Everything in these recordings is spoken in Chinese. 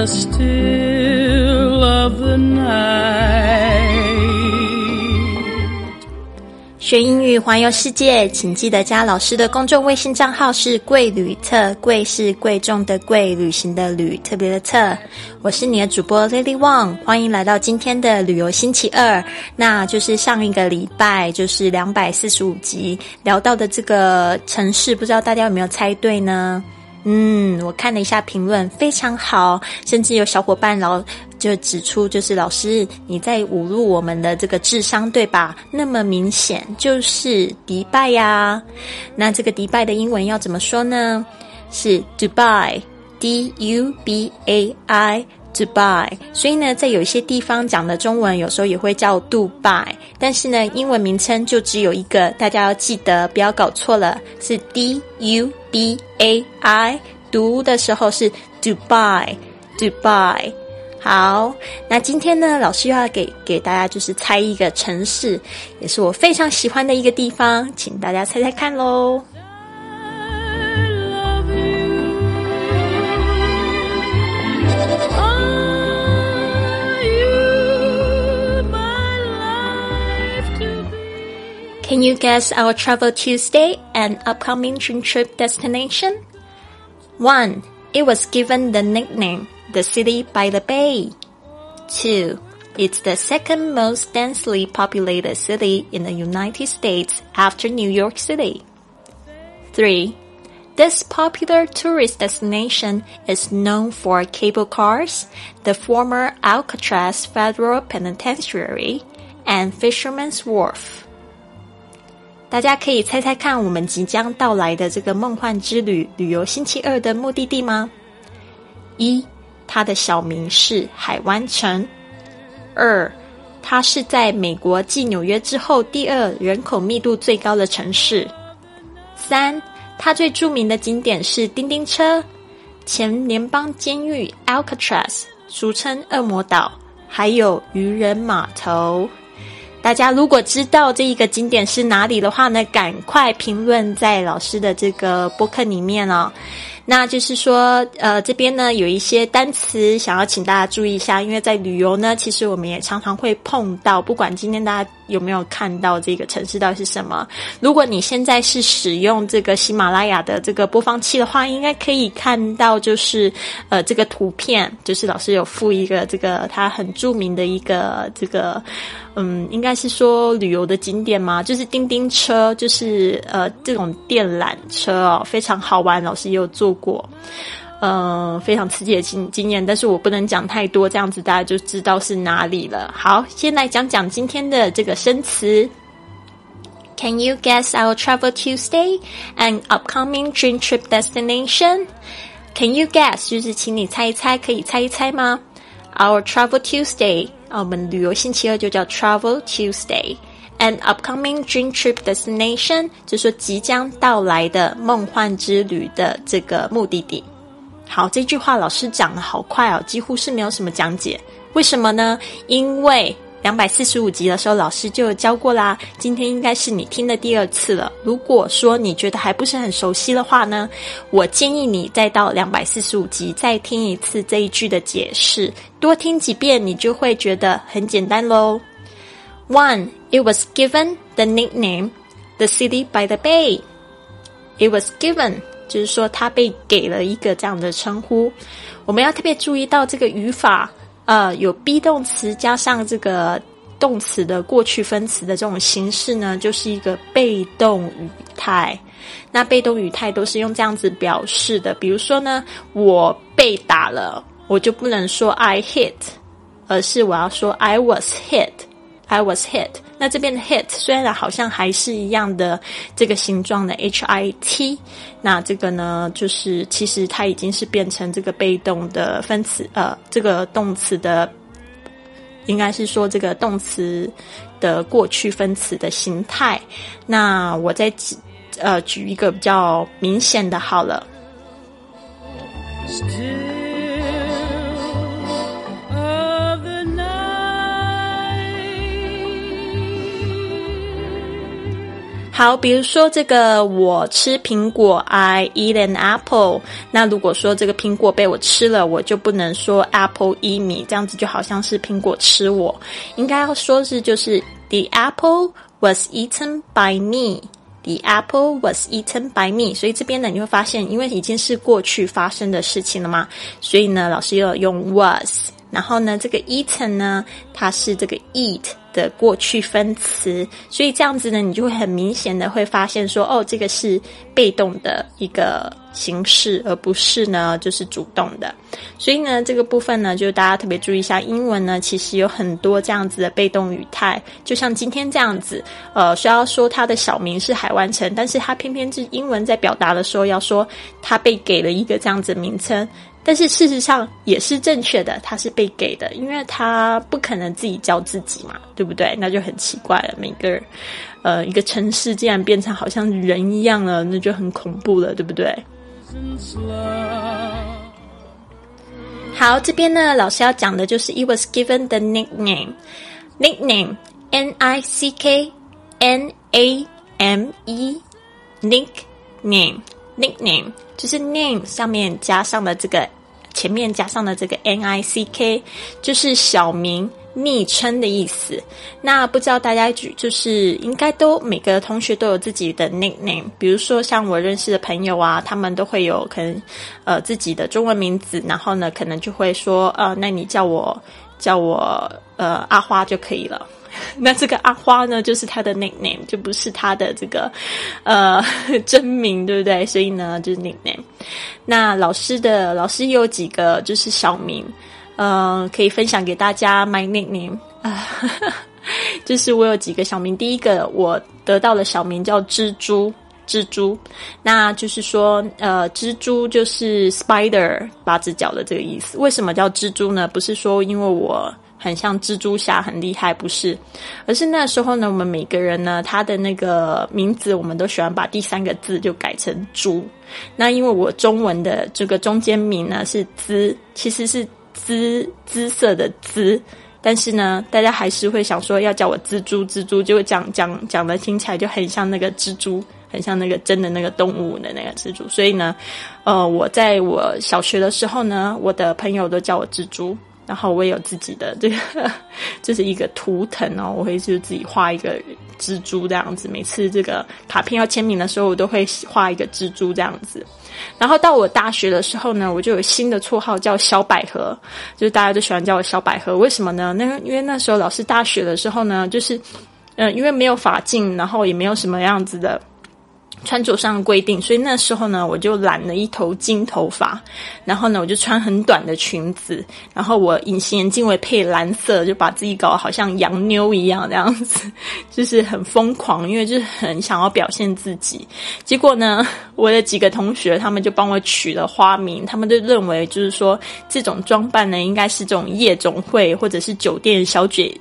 the still of the night。 学英语环游世界，请记得加老师的公众微信账号是贵旅特，贵是贵重的贵，旅行的旅，特别的特。我是你的主播 Lily Wong， 欢迎来到今天的旅游星期二，那就是上一个礼拜就是245集聊到的这个城市，不知道大家有没有猜对呢？我看了一下评论，非常好，甚至有小伙伴就指出，就是老师你在侮辱我们的这个智商对吧？那么明显就是迪拜呀。那这个迪拜的英文要怎么说呢？是 Dubai， D-U-B-A-I， Dubai。 所以呢，在有一些地方讲的中文有时候也会叫杜拜，但是呢英文名称就只有一个，大家要记得不要搞错了，是 D-U-B-A-I， 读的时候是 Dubai， Dubai。好，那今天呢，老师又要给大家就是猜一个城市，也是我非常喜欢的一个地方，请大家猜猜看咯。Can you guess our Travel Tuesday and upcoming trip destination? 1. It was given the nickname, the city by the bay. 2. It's the second most densely populated city in the United States after New York City. 3. This popular tourist destination is known for cable cars, the former Alcatraz Federal Penitentiary, and Fisherman's Wharf.大家可以猜猜看我们即将到来的这个梦幻之旅旅游星期二的目的地吗？1. 它的小名是海湾城。2. 它是在美国继纽约之后第二人口密度最高的城市。3. 它最著名的景点是叮叮车、前联邦监狱 Alcatraz， 俗称恶魔岛，还有渔人码头。大家如果知道这一个景点是哪里的话呢，赶快评论在老师的这个播客里面哦。那就是说这边呢有一些单词想要请大家注意一下，因为在旅游呢其实我们也常常会碰到，不管今天大家有没有看到这个城市到底是什么。如果你现在是使用这个喜马拉雅的这个播放器的话，应该可以看到就是这个图片，就是老师有附一个这个它很著名的一个这个应该是说旅游的景点嘛，就是叮叮车，就是这种电缆车哦，非常好玩，老师也有做过。非常刺激的经验，但是我不能讲太多，这样子大家就知道是哪里了。好，先来讲讲今天的这个生词。Can you guess our Travel Tuesday and upcoming dream trip destination? Can you guess 就是请你猜一猜，可以猜一猜吗？ Our Travel Tuesday， 我们旅游星期二就叫 Travel Tuesday。An upcoming dream trip destination 就是说即将到来的梦幻之旅的这个目的地。好，这句话老师讲得好快哦，几乎是没有什么讲解。为什么呢？因为245集的时候老师就有教过啦，今天应该是你听的第二次了。如果说你觉得还不是很熟悉的话呢，我建议你再到245集再听一次这一句的解释，多听几遍你就会觉得很简单咯。 1. It was given the nickname, the city by the bay. It was given.就是说它被给了一个这样的称呼。我们要特别注意到这个语法有 be 动词加上这个动词的过去分词的这种形式呢，就是一个被动语态。那被动语态都是用这样子表示的，比如说呢，我被打了，我就不能说 I hit， 而是我要说 I was hit， I was hit。 那这边的 hit 虽然好像还是一样的这个形状的 hit， 那这个呢就是其实它已经是变成这个被动的分词这个动词的，应该是说这个动词的过去分词的形态。那我再举一个比较明显的好了。好，比如说这个我吃苹果 I eat an apple， 那如果说这个苹果被我吃了，我就不能说 apple eat me， 这样子就好像是苹果吃我，应该要说是就是 the apple was eaten by me， the apple was eaten by me。 所以这边呢，你会发现因为已经是过去发生的事情了嘛，所以呢老师又用 was， 然后呢这个 eaten 呢它是这个 eat的过去分词，所以这样子呢你就会很明显的会发现说，哦，这个是被动的一个形式，而不是呢就是主动的。所以呢这个部分呢就大家特别注意一下，英文呢其实有很多这样子的被动语态，就像今天这样子，虽然说它的小名是海湾城，但是它偏偏是英文在表达的时候要说它被给了一个这样子的名称，但是事实上也是正确的，它是被给的，因为它不可能自己教自己嘛，对不对？那就很奇怪了，每个一个城市竟然变成好像人一样了，那就很恐怖了，对不对？好，这边呢老师要讲的就是 It was given the nickname， nickname N-I-C-K-N-A-M-E， nickname， nickname 就是 name 上面加上了这个，前面加上了这个 N-I-C-K， 就是小名昵称的意思。那不知道大家就是应该都每个同学都有自己的 nickname， 比如说像我认识的朋友啊，他们都会有可能自己的中文名字，然后呢可能就会说那你叫我阿花就可以了。那这个阿花呢就是他的 nickname， 就不是他的这个真名，对不对？所以呢就是 nickname。 那老师有几个就是小名，可以分享给大家 my nickname， 就是我有几个小名。第一个我得到的小名叫蜘蛛，那就是说蜘蛛就是 spider 八只脚的这个意思。为什么叫蜘蛛呢？不是说因为我很像蜘蛛侠很厉害，不是，而是那时候呢我们每个人呢他的那个名字我们都喜欢把第三个字就改成猪。那因为我中文的这个中间名呢是姿，其实是姿色的姿，但是呢大家还是会想说要叫我蜘蛛，就讲的听起来就很像那个蜘蛛，很像那个真的那个动物的那个蜘蛛。所以呢我在我小学的时候呢，我的朋友都叫我蜘蛛，然后我也有自己的这个就是一个图腾哦，我会就自己画一个蜘蛛这样子，每次这个卡片要签名的时候我都会画一个蜘蛛这样子。然后到我大学的时候呢，我就有新的绰号叫小百合，就是大家都喜欢叫我小百合。为什么呢？因为那时候老师大学的时候呢，就是因为没有法禁，然后也没有什么样子的穿着上的规定，所以那时候呢我就染了一头金头发，然后呢我就穿很短的裙子，然后我隐形眼镜我也配蓝色，就把自己搞得好像洋妞一样这样子，就是很疯狂，因为就是很想要表现自己。结果呢我的几个同学他们就帮我取了花名，他们就认为就是说这种装扮呢应该是这种夜总会或者是酒店小姐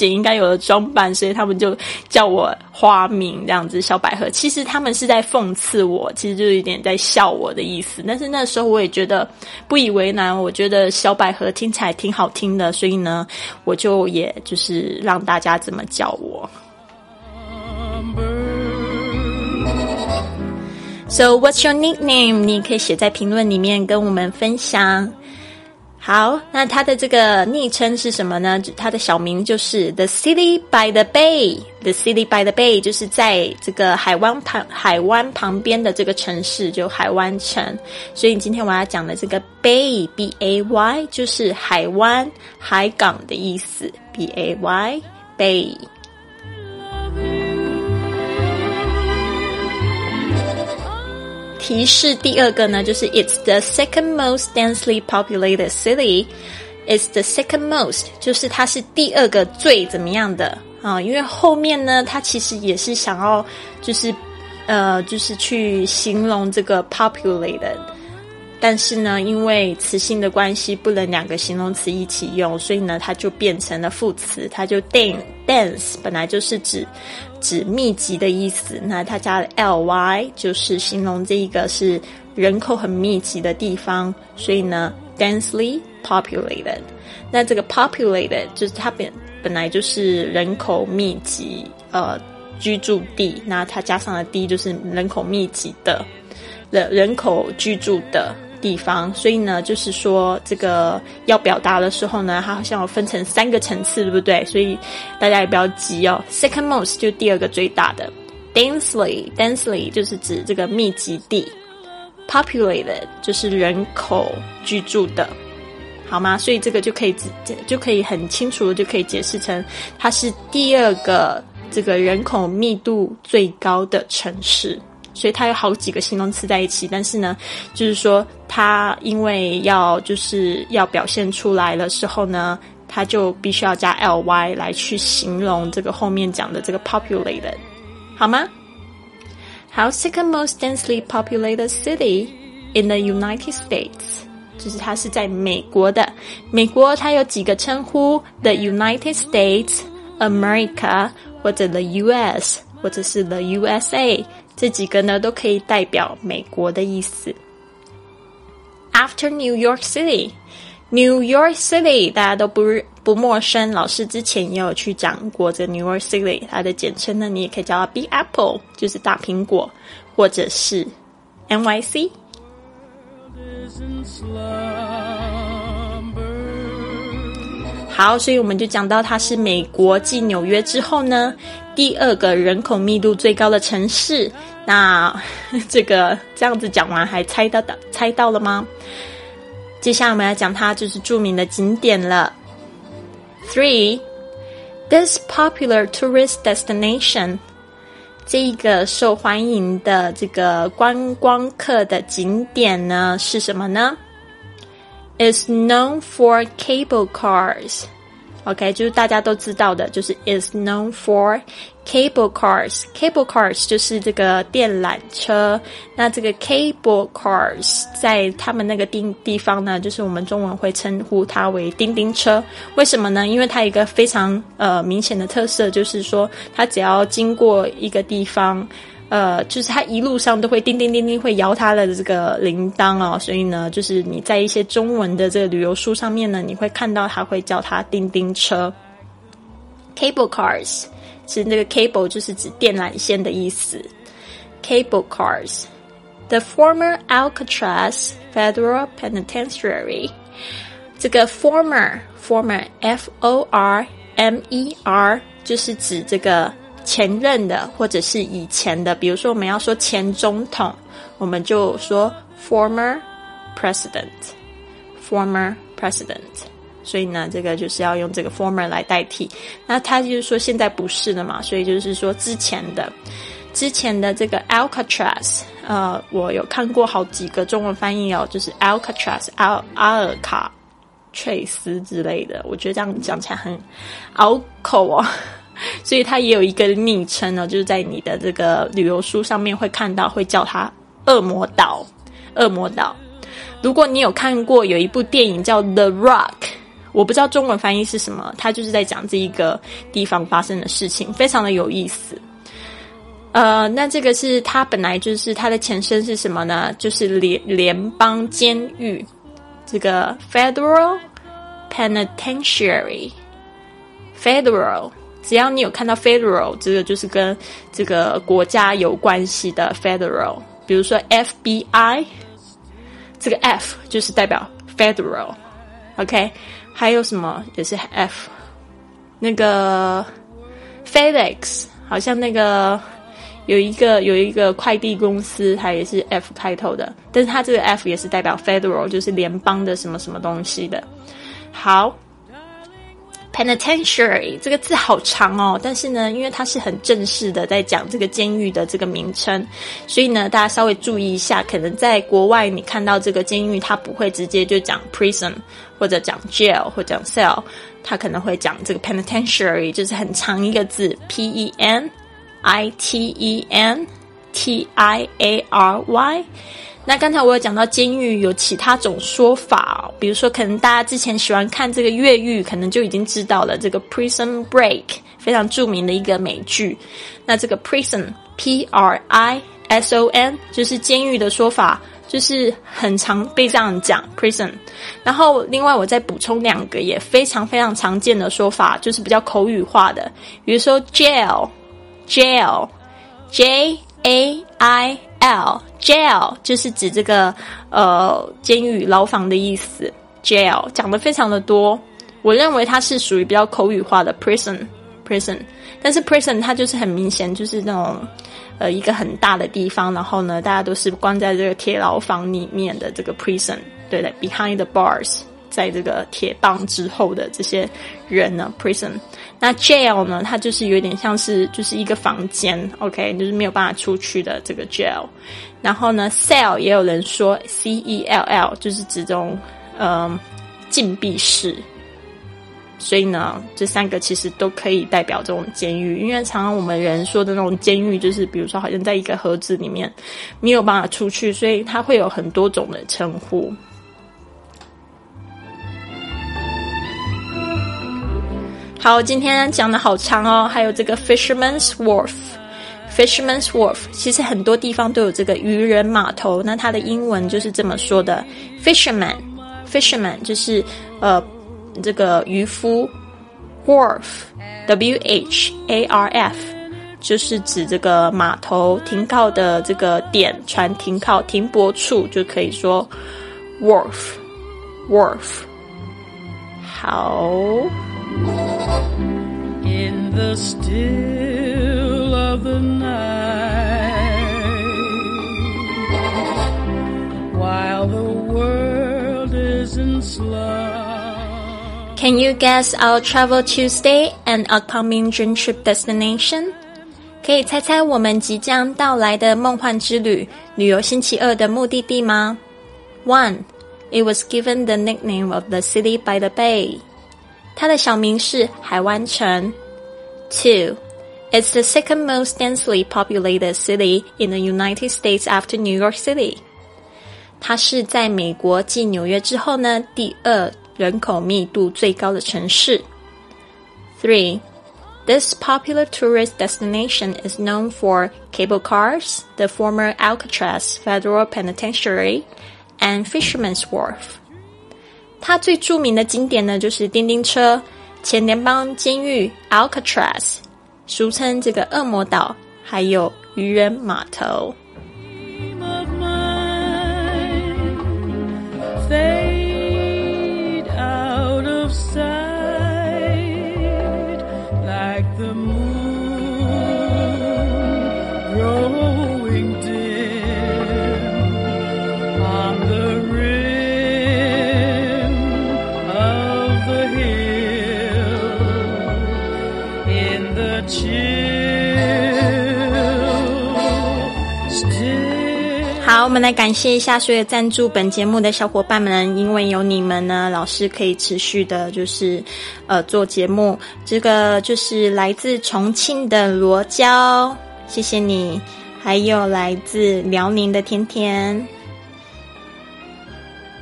应该有的装扮，所以他们就叫我花名这样子小百合。其实他们是在讽刺我，其实就有点在笑我的意思，但是那时候我也觉得不以为然，我觉得小百合听起来挺好听的，所以呢我就也就是让大家怎么叫我。 So what's your nickname？ 你可以写在评论里面跟我们分享。好，那他的这个昵称是什么呢？他的小名就是 The City by the Bay， The City by the Bay 就是在这个海湾旁边的这个城市，就海湾城。所以今天我要讲的这个 Bay B-A-Y 就是海湾海港的意思， B-A-Y Bay。提示第二个呢就是 It's the second most densely populated city， It's the second most 就是它是第二个最怎么样的啊？因为后面呢它其实也是想要就是去形容这个 populated， 但是呢因为词性的关系不能两个形容词一起用，所以呢它就变成了副词，它就 dense 本来就是指密集的意思，那它加了 ly 就是形容这一个是人口很密集的地方，所以呢 densely populated。 那这个 populated 就是它本来就是人口密集居住地，那它加上了地就是人口密集的人口居住的地方，所以呢就是说这个要表达的时候呢，它好像有分成3个层次，对不对？所以大家也不要急哦。 Second most 就第2个最大的， densely 就是指这个密集地， populated 就是人口居住的，好吗？所以这个就可以很清楚的就可以解释成它是第2个这个人口密度最高的城市。所以它有好几个形容词在一起，但是呢就是说它因为要就是要表现出来的时候呢，它就必须要加 ly 来去形容这个后面讲的这个 populated， 好吗？好， second most densely populated city in the United States，就是它是在美国的。美国它有几个称呼， The United States， America， 或者 The US， 或者是 The USA， 这几个呢都可以代表美国的意思。 After New York City， New York City 大家都不陌生，老师之前也有去讲过这 New York City， 它的简称呢你也可以叫它 Big Apple， 就是大苹果，或者是 NYC。好，所以我们就讲到它是美国继纽约之后呢第2个人口密度最高的城市。那这个这样子讲完还猜到了吗？接下来我们来讲它就是著名的景点了。 3. This popular tourist destination， 这一个受欢迎的这个观光客的景点呢是什么呢？ Is known for cable cars， OK， 就是大家都知道的，就是 is known for cable cars。 Cable cars 就是这个电缆车，那这个 cable cars 在他们那个地方呢，就是我们中文会称呼它为叮叮车。为什么呢？因为它有一个非常明显的特色，就是说它只要经过一个地方，就是它一路上都会叮叮叮叮会摇它的这个铃铛哦，所以呢就是你在一些中文的这个旅游书上面呢，你会看到它会叫它叮叮车。 Cable cars， 其实那个 cable 就是指电缆线的意思。 Cable cars， The former Alcatraz Federal Penitentiary， 这个 former F-O-R-M-E-R 就是指这个前任的或者是以前的，比如说我们要说前总统，我们就说 former president， 所以呢这个就是要用这个 former 来代替。那他就是说现在不是了嘛，所以就是说之前的这个 Alcatraz， 我有看过好几个中文翻译哦，就是 Alcatraz 阿尔卡翠斯之类的，我觉得这样讲起来很拗口哦，所以它也有一个昵称哦，就是在你的这个旅游书上面会看到，会叫它恶魔岛。如果你有看过有一部电影叫 The Rock， 我不知道中文翻译是什么，它就是在讲这一个地方发生的事情，非常的有意思。那这个是它本来就是它的前身是什么呢？就是联邦监狱，这个 Federal Penitentiary， Federal，只要你有看到 federal， 这个就是跟这个国家有关系的 federal， 比如说 FBI， 这个 F 就是代表 federal， OK， 还有什么也是 F， 那个 FedEx， 好像那个有一个快递公司，它也是 F 开头的，但是它这个 F 也是代表 federal， 就是联邦的什么什么东西的。好。Penitentiary 这个字好长哦，但是呢因为它是很正式的在讲这个监狱的这个名称，所以呢大家稍微注意一下，可能在国外你看到这个监狱它不会直接就讲 prison 或者讲 jail 或者讲 cell， 它可能会讲这个 penitentiary， 就是很长一个字 P-E-N-I-T-E-N-T-I-A-R-Y。那刚才我有讲到监狱有其他种说法哦，比如说可能大家之前喜欢看这个越狱，可能就已经知道了这个 Prison Break， 非常著名的一个美剧。那这个 Prison P-R-I-S-O-N 就是监狱的说法，就是很常被这样讲 Prison。 然后另外我再补充2个也非常非常常见的说法，就是比较口语化的，比如说 Jail jail, J-A-I-L, jail 就是指这个监狱牢房的意思。jail 讲得非常的多，我认为它是属于比较口语化的 prison， 但是 prison 它就是很明显就是那种一个很大的地方，然后呢大家都是关在这个铁牢房里面的这个 prison， 对的 behind the bars， 在这个铁棒之后的这些人呢 prison。 那 jail 呢它就是有点像是就是一个房间 OK， 就是没有办法出去的这个 jail。 然后呢 cell 也有人说 cell 就是指这种禁闭室，所以呢这三个其实都可以代表这种监狱，因为常常我们人说的那种监狱就是比如说好像在一个盒子里面没有办法出去，所以它会有很多种的称呼。好，今天讲的好长哦。还有这个 Fisherman's Wharf， Fisherman's Wharf 其实很多地方都有这个渔人码头，那它的英文就是这么说的 Fisherman， Fisherman 就是这个渔夫， wharf w-h-a-r-f 就是指这个码头停靠的这个点，船停靠停泊处就可以说 wharf， wharf。 好， In the still of the night While the world is in slumCan you guess our travel Tuesday and upcoming dream trip destination? 可以猜猜我们即将到来的梦幻之旅，旅游星期二的目的地吗？ 1. It was given the nickname of the city by the bay. 它的小名是海湾城。 2. It's the second most densely populated city in the United States after New York City. 它是在美国继纽约之后呢，第二人口密度最高的城市。 3. This popular tourist destination is known for cable cars, the former Alcatraz Federal Penitentiary, and Fisherman's Wharf. 它最著名的景点呢，就是叮叮车、前联邦监狱 Alcatraz， 俗称这个恶魔岛，还有渔人码头。好，我们来感谢一下所有赞助本节目的小伙伴们，因为有你们呢，老师可以持续的就是做节目。这个就是来自重庆的罗娇，谢谢你，还有来自辽宁的甜甜，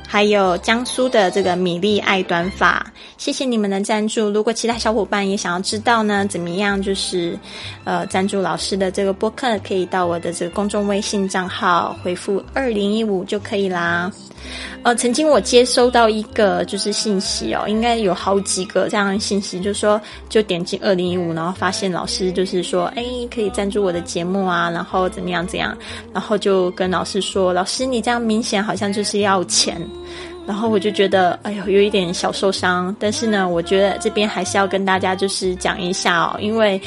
还有江苏的这个米粒爱短发，谢谢你们的赞助。如果其他小伙伴也想要知道呢怎么样就是赞助老师的这个播客，可以到我的这个公众微信账号回复2015就可以啦。曾经我接收到一个就是信息哦，应该有好几个这样的信息，就说就点进2015，然后发现老师就是说可以赞助我的节目啊，然后怎么样怎样，然后就跟老师说，老师你这样明显好像就是要钱，然后我就觉得哎呦有一点小受伤。但是呢我觉得这边还是要跟大家就是讲一下哦，因为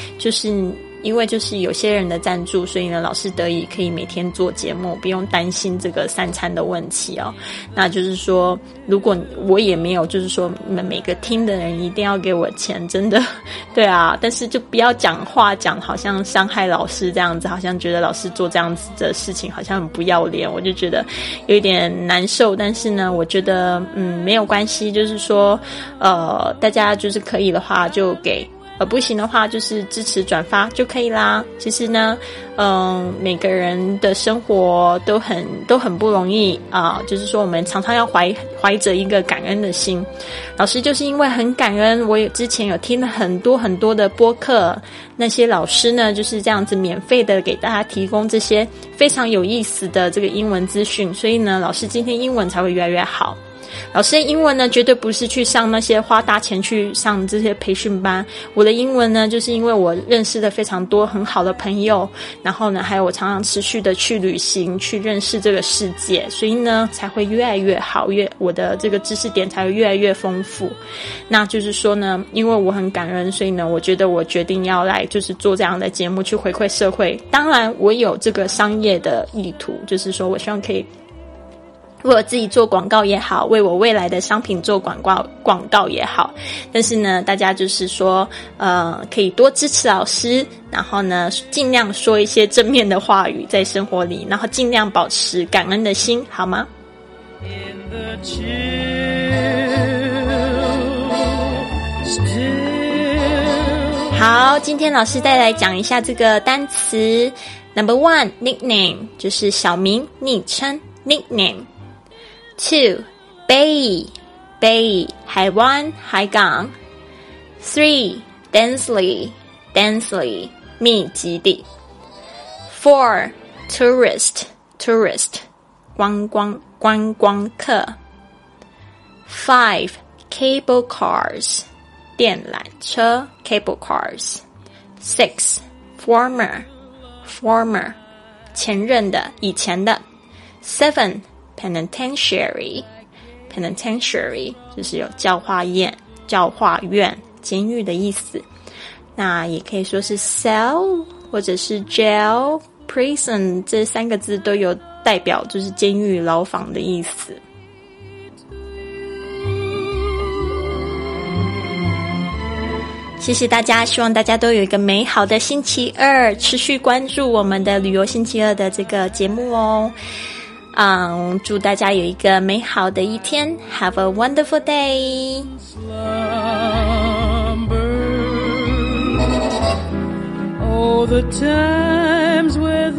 就是有些人的赞助，所以呢老师得以可以每天做节目，不用担心这个三餐的问题哦。那就是说如果我也没有就是说你们每个听的人一定要给我钱，真的对啊，但是就不要讲好像伤害老师这样子，好像觉得老师做这样子的事情好像很不要脸，我就觉得有一点难受。但是呢我觉得没有关系，就是说大家就是可以的话就给，不行的话就是支持转发就可以啦。其实呢每个人的生活都很不容易啊，就是说我们常常要怀着一个感恩的心。老师就是因为很感恩，我也之前有听了很多很多的播客，那些老师呢就是这样子免费的给大家提供这些非常有意思的这个英文资讯，所以呢老师今天英文才会越来越好。老师的英文呢绝对不是去上那些花大钱去上这些培训班，我的英文呢就是因为我认识的非常多很好的朋友，然后呢还有我常常持续的去旅行去认识这个世界，所以呢才会越来越好，我的这个知识点才会越来越丰富。那就是说呢，因为我很感恩，所以呢我觉得我决定要来就是做这样的节目去回馈社会。当然我有这个商业的意图，就是说我希望可以为我自己做广告也好，为我未来的商品做广告也好，但是呢大家就是说可以多支持老师，然后呢尽量说一些正面的话语在生活里，然后尽量保持感恩的心好吗？ In the chill, still 好，今天老师再来讲一下这个单词 Number 1 Nickname 就是小名昵称 Nickname。 2. Bay 海湾海港。 3. Densely 密集地。 4. Tourist 观光客。 5. Cable cars 电缆车 Cable cars。 6. Former 前任的以前的。 7. Penitentiary 就是有教化院监狱的意思，那也可以说是 cell 或者是 jail prison， 这三个字都有代表就是监狱牢房的意思。谢谢大家，希望大家都有一个美好的星期二，持续关注我们的旅游星期二的这个节目哦。祝大家有一个美好的一天 Have a wonderful day. Slumber, all the times when